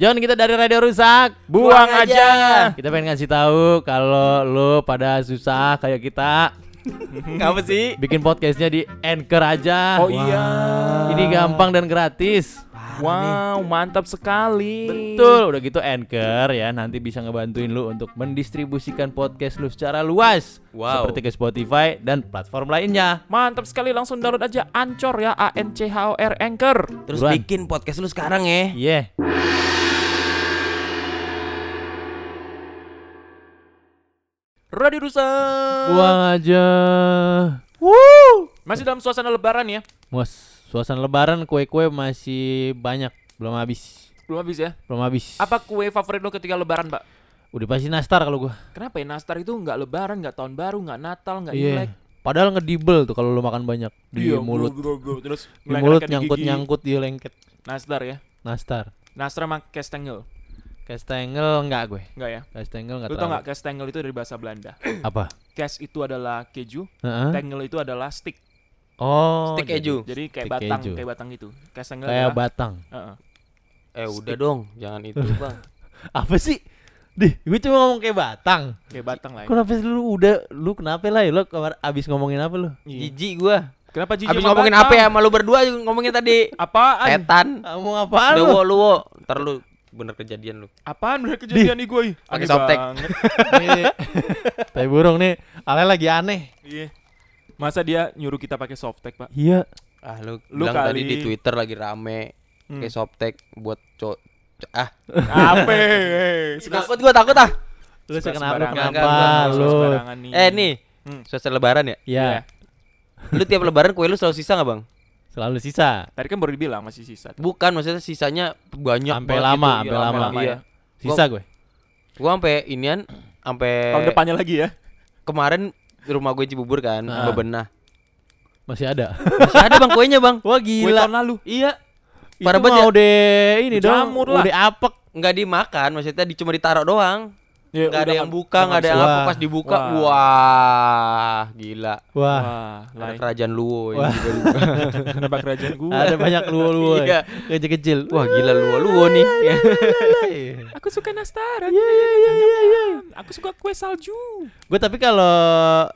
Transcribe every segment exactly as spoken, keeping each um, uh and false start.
John, kita dari Radio Rusak Buang, Buang aja. aja Kita pengen ngasih tahu kalau lo pada susah kayak kita Ngapa sih? Bikin podcastnya di Anchor aja. Oh wow. iya Ini gampang dan gratis. Wow, mantap sekali. Betul, udah gitu Anchor ya nanti bisa ngebantuin lu untuk mendistribusikan podcast lu secara luas. Wow. Seperti ke Spotify dan platform lainnya. Mantap sekali, langsung download aja Anchor ya, A N C H O R Anchor. Terus Buruan. bikin podcast lu sekarang ya. Iya yeah. Radio Rusak Buang aja. Woo. Masih dalam suasana lebaran ya. Mas, suasana lebaran kue-kue masih banyak, belum habis. Belum habis ya? Belum habis. Apa kue favorit lo ketika lebaran, Pak? Udah pasti nastar kalau gua. Kenapa ya? Nastar itu enggak lebaran, enggak tahun baru, enggak Natal, enggak yeah. Imlek. Padahal ngedibel tuh kalau lo makan banyak di yeah, mulut. Bro, bro, bro. Terus di mulut nyangkut-nyangkut di lengket. Nastar ya? Nastar. Nastar sama kastengel. Kastengel enggak gue. Enggak ya? Kastengel enggak tahu. Lu tau enggak kastengel itu dari bahasa Belanda? Apa? Kas itu adalah keju, uh-huh. tengel itu adalah stick. Oh, stick keju. Jadi, jadi kayak stick batang, keju. kayak batang gitu. Kastengel kayak adalah, batang. Uh-uh. Eh, stick. udah dong, jangan itu, Bang. Apa sih? Dih, gue cuma ngomong kayak batang. Kayak batang lah. Ya. Kenapa sih lu udah lu kenapa lah ya? Lu abis ngomongin apa lu? Jijik gua. Kenapa jijik? Abis ngomongin batang? Apa ya? Malu berdua ngomongin tadi. Apaan? Setan. Ngomong apaan lu? Lu lu, entar lu bener kejadian lu. Apaan bener kejadian nih gue? Pakai softtek. Tai burung nih, Ale lagi aneh. Iya. Masa dia nyuruh kita pakai softtek, Pak? Iya. Ah, lu, lu bilang kali... tadi di Twitter lagi rame pakai hmm. softtek buat co... ah. Apa? Takut gua takut ah. Lu kenapa? Kenapa lu? Eh, nih. Hmm. Suasana lebaran ya? Iya. Yeah. Lu tiap lebaran kue lu selalu sisa enggak, Bang? Selalu sisa. Tadi kan baru dibilang masih sisa. Tuh. Bukan, maksudnya sisanya banyak sampai lama, sampai gitu. lama. lama iya. Sisa gue. Gue sampai inian, sampai tahun depannya lagi ya. Kemarin rumah gue Cibubur kan, nah. bebenah. Masih ada. Masih ada Bang kuenya, Bang. Wah, gila. Kue tahun lalu. Iya. Parah banget. Mau deh ini dong. Udah apek, enggak dimakan, maksudnya di cuma ditaruh doang. Ya, gak ada yang buka, gak ada yang apa, pas dibuka wah, wah gila wah, wah ada kerajaan Luo ini juga luo. Kenapa kerajaan gua? Ada banyak Luo-Luo ya, kecil-kecil. Wah gila Luo-Luo nih. Aku suka nastar, yeah, yeah, yeah, yeah. Aku suka kue salju. Gue tapi kalau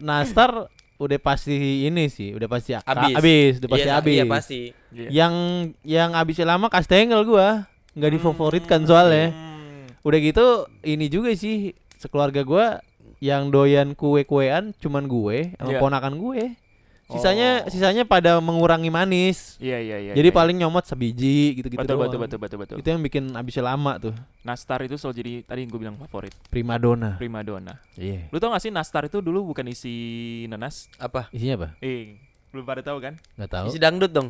nastar udah pasti ini sih, udah pasti habis, habis udah pasti habis. Yeah, iya pasti. Yang yang habisnya lama kastengel gua, nggak difavoritkan soalnya. Hmm. Udah gitu ini juga sih sekeluarga gue yang doyan kue-kuean cuman gue sama yeah. ponakan gue. Sisanya oh. sisanya pada mengurangi manis. Iya yeah, iya yeah, iya. Yeah, jadi yeah. paling nyomot sebiji gitu-gitu betul, doang. Betul betul betul betul. Itu yang bikin abisnya lama tuh. Nastar itu selalu jadi tadi gue bilang favorit. Primadona. Primadona. Iya. Yeah. Lu tau gak sih nastar itu dulu bukan isi nanas? Apa? Isinya apa? Eh, belum pada tahu kan? Nggak tahu. Isi dangdut dong.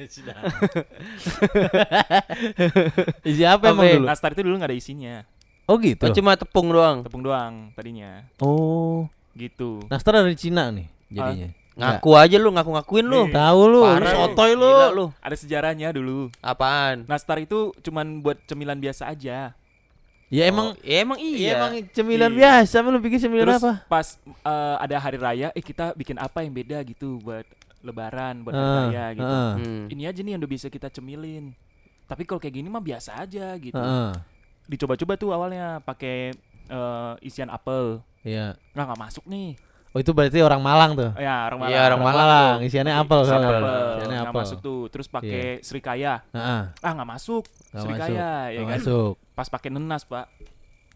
Isi dangdut. Isi apa emang dulu? Nastar itu dulu nggak ada isinya. Oh gitu. Oh, cuma tepung doang. Tepung doang tadinya. Oh. Gitu. Nastar dari Cina nih jadinya. Uh, ngaku aja lu, ngaku-ngakuin lu. Nih, tahu lu, parah, sotoy lu. Gila, lu. Ada sejarahnya dulu. Apaan? Nastar itu cuman buat cemilan biasa aja. Ya emang, oh, ya emang iya, ya emang cemilan iya. biasa. Lu bikin cemilan terus, apa? Pas uh, ada hari raya, eh kita bikin apa yang beda gitu buat lebaran, buat uh, hari raya gitu. Uh, hmm. Ini aja nih yang udah bisa kita cemilin. Tapi kalau kayak gini mah biasa aja gitu. Uh, Dicoba-coba tuh awalnya pakai uh, isian apel. Iya. Yeah. Nah, nggak masuk nih. Oh itu berarti orang Malang tuh? Ya orang Malang. Iya orang, orang Malang. Malang. Isiannya apel. Isian apel. Isiannya apel. Nggak masuk tuh. Terus pakai yeah. srikaya. Uh-huh. Ah nggak masuk. Gak srikaya masuk. Ya gak kan? Masuk. Pas pakai nenas pak.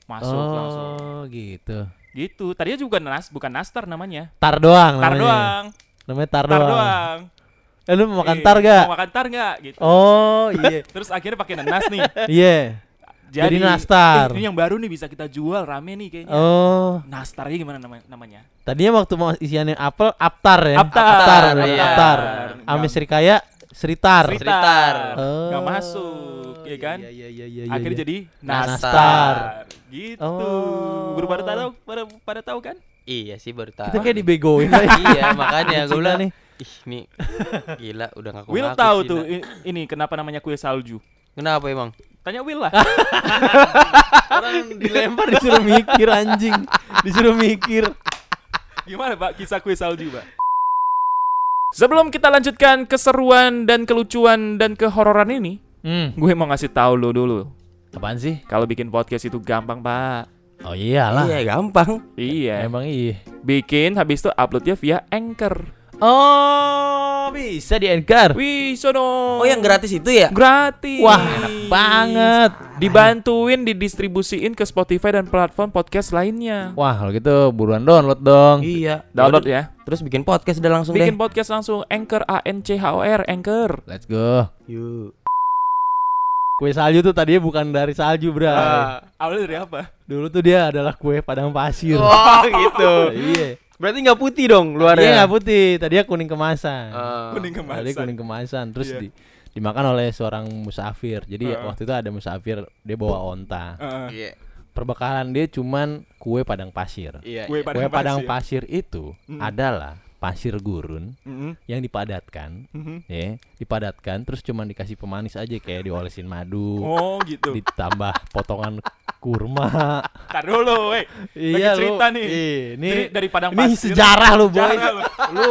Masuk oh, langsung. Oh gitu. Gitu. Tadinya juga nenas, bukan nastar namanya. Tar doang. Tar namanya. doang. Namanya tar, tar doang. doang. Eh lu mau makan eh, tar gak? Mau makan tar gak? Gitu. Oh iya. Terus akhirnya pakai nenas nih. Iya. yeah. Jadi, Jadi nastar. Eh, ini yang baru nih bisa kita jual rame nih kayaknya. Oh. Nastarnya gimana namanya? namanya? Tadinya waktu mau isiannya apel, aptar ya. Aptar. Aptar. aptar, iya. aptar. Ame srikaya, sritar. Sritar. Oh. Gak masuk, ya kan? Iya, iya, iya, iya, akhirnya iya. jadi nastar. nastar. Gitu. Oh. Baru pada tahu, pada, pada tahu kan? Iya sih baru tahu. Kita kayak dibegoin. Iya, makanya gue bilang nih. Ih, nih. Gila, udah ngaku-ngaku. Will tahu Cina. tuh ini kenapa namanya kue salju. Kenapa emang? Tanya Will lah. Orang dilempar disuruh mikir anjing. Disuruh mikir. Gimana Pak kisah kue salju Pak? Sebelum kita lanjutkan keseruan dan kelucuan dan kehororan ini, hmm. Gue mau ngasih tahu lo dulu. Apaan sih? Kalau bikin podcast itu gampang, Pak. Oh iyalah. Iya, gampang. Iya. Emang iya. Bikin habis itu uploadnya via Anchor. Oh, bisa di Anchor. Bisa dong. Oh, yang gratis itu ya? Gratis. Wah, enak banget. Dibantuin didistribusiin ke Spotify dan platform podcast lainnya. Wah, kalau gitu buruan download dong. Iya, download ya. Terus bikin podcast udah langsung bikin deh. Bikin podcast langsung Anchor, A N C H O R, Anchor. Let's go. Yuk. Kue salju tuh tadinya bukan dari salju, Bro. Uh, awalnya dari apa? Dulu tuh dia adalah kue padang pasir. Oh, gitu. Iya. Berarti nggak putih dong luarnya? Iya, nggak putih. Tadinya kuning kemasan. Uh, kuning kemasan. Tadi kuning kemasan. Terus yeah. di, dimakan oleh seorang musafir. Jadi uh. waktu itu ada musafir, dia bawa onta. Uh. Yeah. Perbekalan dia cuman kue padang pasir. Yeah. Kue padang, kue padang pasir. pasir itu mm. adalah pasir gurun mm-hmm. yang dipadatkan, mm-hmm. ya, dipadatkan. Terus cuman dikasih pemanis aja kayak diolesin madu. Oh gitu. Ditambah potongan kurma. Ntar dulu, weh. Iya, cerita lu, nih. Ini dari Padang Pasir. Ini sejarah lu, boy. Sejarah lu. lu,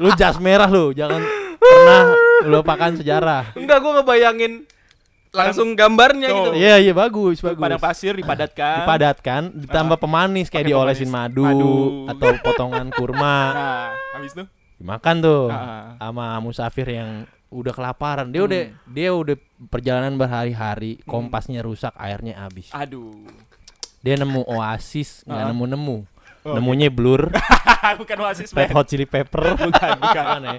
lu jas merah lu. Jangan pernah lupakan sejarah. Enggak, gua ngebayangin langsung gambarnya tuh. Gitu. Iya, iya bagus, bagus. Padang pasir dipadatkan. Dipadatkan, ditambah pemanis kayak pake diolesin pemanis. Madu, madu atau potongan kurma. Nah, habis itu dimakan tuh nah. sama musafir yang udah kelaparan. Dia hmm. udah dia udah perjalanan berhari-hari, kompasnya rusak, airnya habis. Aduh. Dia nemu oasis, enggak uh-huh. nemu-nemu. Oh, Nemunya okay. blur. Bukan oasis, Red Hot Chili Pepper. Bukan, bukan aneh.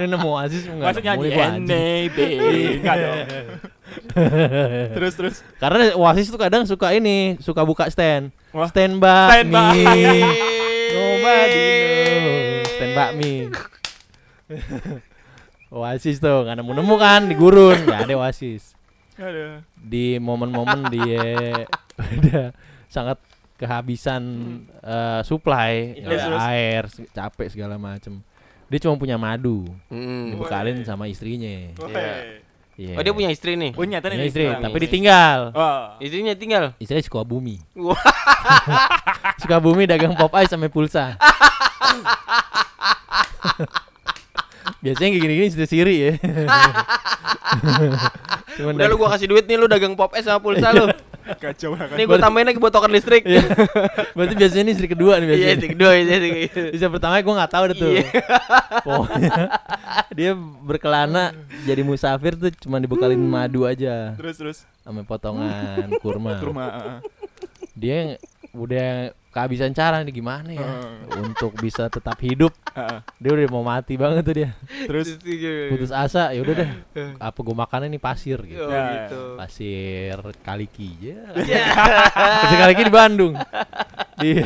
Ini nemu oasis enggak? Maksudnya N A B. Enggak dong. Terus terus. Karena oasis tuh kadang suka ini, suka buka stand. Wah. Stand bakmi. Nobody knows. Stand bakmi. Oasis tuh enggak nemu-nemu kan di gurun, enggak ada oasis. Aduh. Di momen-momen dia udah sangat kehabisan hmm. uh, supply yes, yes. air, capek segala macem. Dia cuma punya madu, hmm. dibekalin sama istrinya. Yeah. Yeah. Oh, dia punya istri nih. Punya, punya istri, istri, tapi ditinggal. Oh. Istrinya tinggal. Istrinya Sukabumi. Sukabumi dagang pop ice sama pulsa. Biasanya gini-gini istri siri ya. Udah dagang. Lu gua kasih duit nih, lu dagang pop ice sama pulsa lu. Kacau banget. Ini gue tambahin lagi buat token listrik. Iya. Berarti biasanya ini istri kedua nih biasanya. Iya, istri kedua itu. Istri pertama gue nggak tahu deh tuh. Iya. Pokoknya dia berkelana jadi musafir tuh cuma dibekalin hmm. madu aja. Terus terus. Sama potongan kurma. Kurma. Uh-uh. Dia udah kehabisan cara nih gimana ya uh-uh. untuk bisa tetap hidup. Uh-uh. Dia udah mau mati banget tuh dia. Terus putus asa, ya udah deh. Apa gue makannya nih pasir gitu. Oh, gitu. Pasir Kaliki. Yeah. Pasir Kaliki di Bandung. Di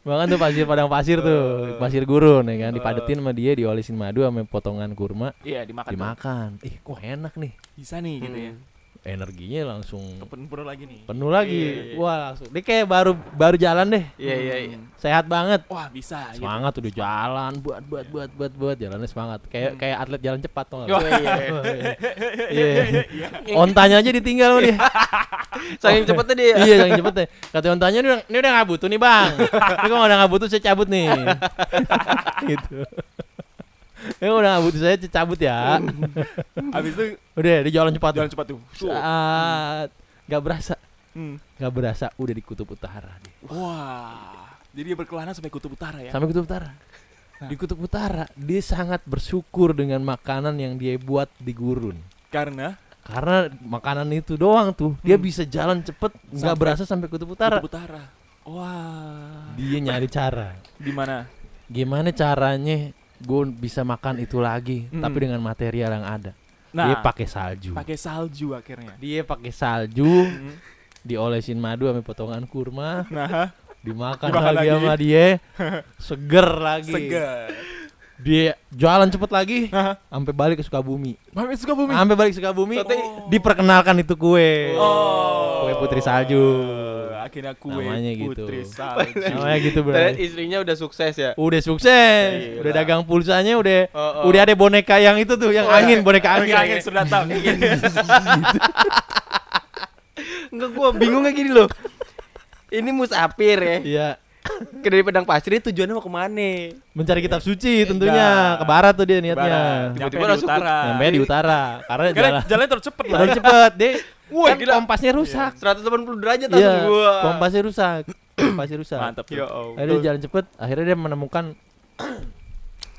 makan tuh pasir padang pasir tuh, pasir gurun ya kan, dipadetin sama dia, diolesin madu sama potongan kurma. Iya, dimakan. Dimakan. Tuh. Ih, kok enak nih. Bisa nih hmm. gitu ya. Energinya langsung penuh lagi nih. Penuh lagi. Yeah, yeah, yeah. Wah, langsung. Dia kayak baru baru jalan deh. Iya, yeah, iya, yeah, iya. Yeah. Sehat banget. Wah, bisa. Semangat gitu. Udah jalan, buat buat buat buat buat jalannya semangat. Kayak hmm. kayak atlet jalan cepat tuh. Iya, iya. Iya. Ontanya aja ditinggal sama dia. Saking cepetnya dia. Iya, saking cepetnya. Kata ontanya ini udah ini udah enggak butuh nih, Bang. Ini kok udah enggak butuh, saya cabut nih. Gitu. Ya udah nggak butuh saya cabut ya. Habis itu udah dia jalan cepat. Jalan tuh. cepat tuh. Saat nggak berasa, nggak hmm. berasa udah di Kutub Utara. Dia. Wah, jadi dia berkelana sampai Kutub Utara ya? Sampai Kutub Utara. Nah. Di Kutub Utara dia sangat bersyukur dengan makanan yang dia buat di gurun. Karena? Karena makanan itu doang tuh dia hmm. bisa jalan cepet nggak berasa sampai Kutub Utara. Kutub Utara. Wah. Dia nyari cara. Gimana? Gimana caranya? Gue bisa makan itu lagi mm. tapi dengan material yang ada. Nah, dia pakai salju. Pakai salju akhirnya. Dia pakai salju diolesin madu sama potongan kurma. Nah, dimakan, dimakan lagi sama dia. Seger lagi. Seger. Dia jalan cepet lagi sampai balik ke Sukabumi. Sampai Sukabumi. Sampai balik ke Sukabumi. Oh. Diperkenalkan itu kue. Oh. Kue Putri Salju. Akhirnya kue namanya Putri gitu. Salju. Namanya gitu, Bro. Dan istrinya udah sukses ya. Udah sukses. Gila. Udah dagang pulsanya udah. Oh, oh. Udah ada boneka yang itu tuh, yang oh, angin, ya. boneka angin. Boneka angin sudah tahu. Enggak, gua bingungnya gini loh. Ini musafir ya. Iya. dari Padang Pasir tujuannya mau kemana? Mencari kitab suci tentunya. Ke barat tuh dia niatnya. Tiba-tiba langsung nyampe di utara. Karena jalan jalannya terlalu cepet lah. Terlalu cepet deh. Wah, kan kompasnya rusak. seratus delapan puluh derajat langsung yeah, gua. Kompasnya rusak. Kompasnya rusak. Mantap. Yo, oh. Akhirnya jalan cepet, akhirnya dia menemukan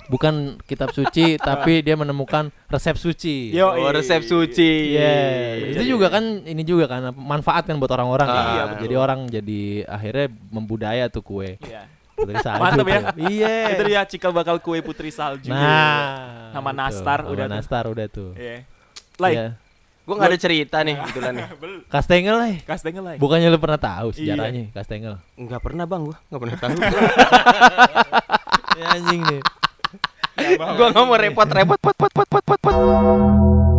bukan kitab suci tapi dia menemukan resep suci. Yo, oh, resep suci. Yeah. Itu jadi, juga kan ini juga kan manfaat kan buat orang-orang. Ah, iya, jadi betul. Orang jadi akhirnya membudaya tuh kue. Iya. Putri Salju. Mantap ya. Iya. Itu dia cikal bakal kue Putri Salju. Nah, sama betul. Nastar sama udah. Nastar tuh. Udah tuh. Iya. Yeah. Like yeah. Gue gak ada cerita nih kebetulan nih. Kastengel lah. Kastengel lah. Bukannya lu pernah tahu sejarahnya iya. Kastengel? Enggak pernah bang, gue nggak pernah tahu. Ya anjing nih. Gue nggak mau repot repot pot pot pot pot pot pot.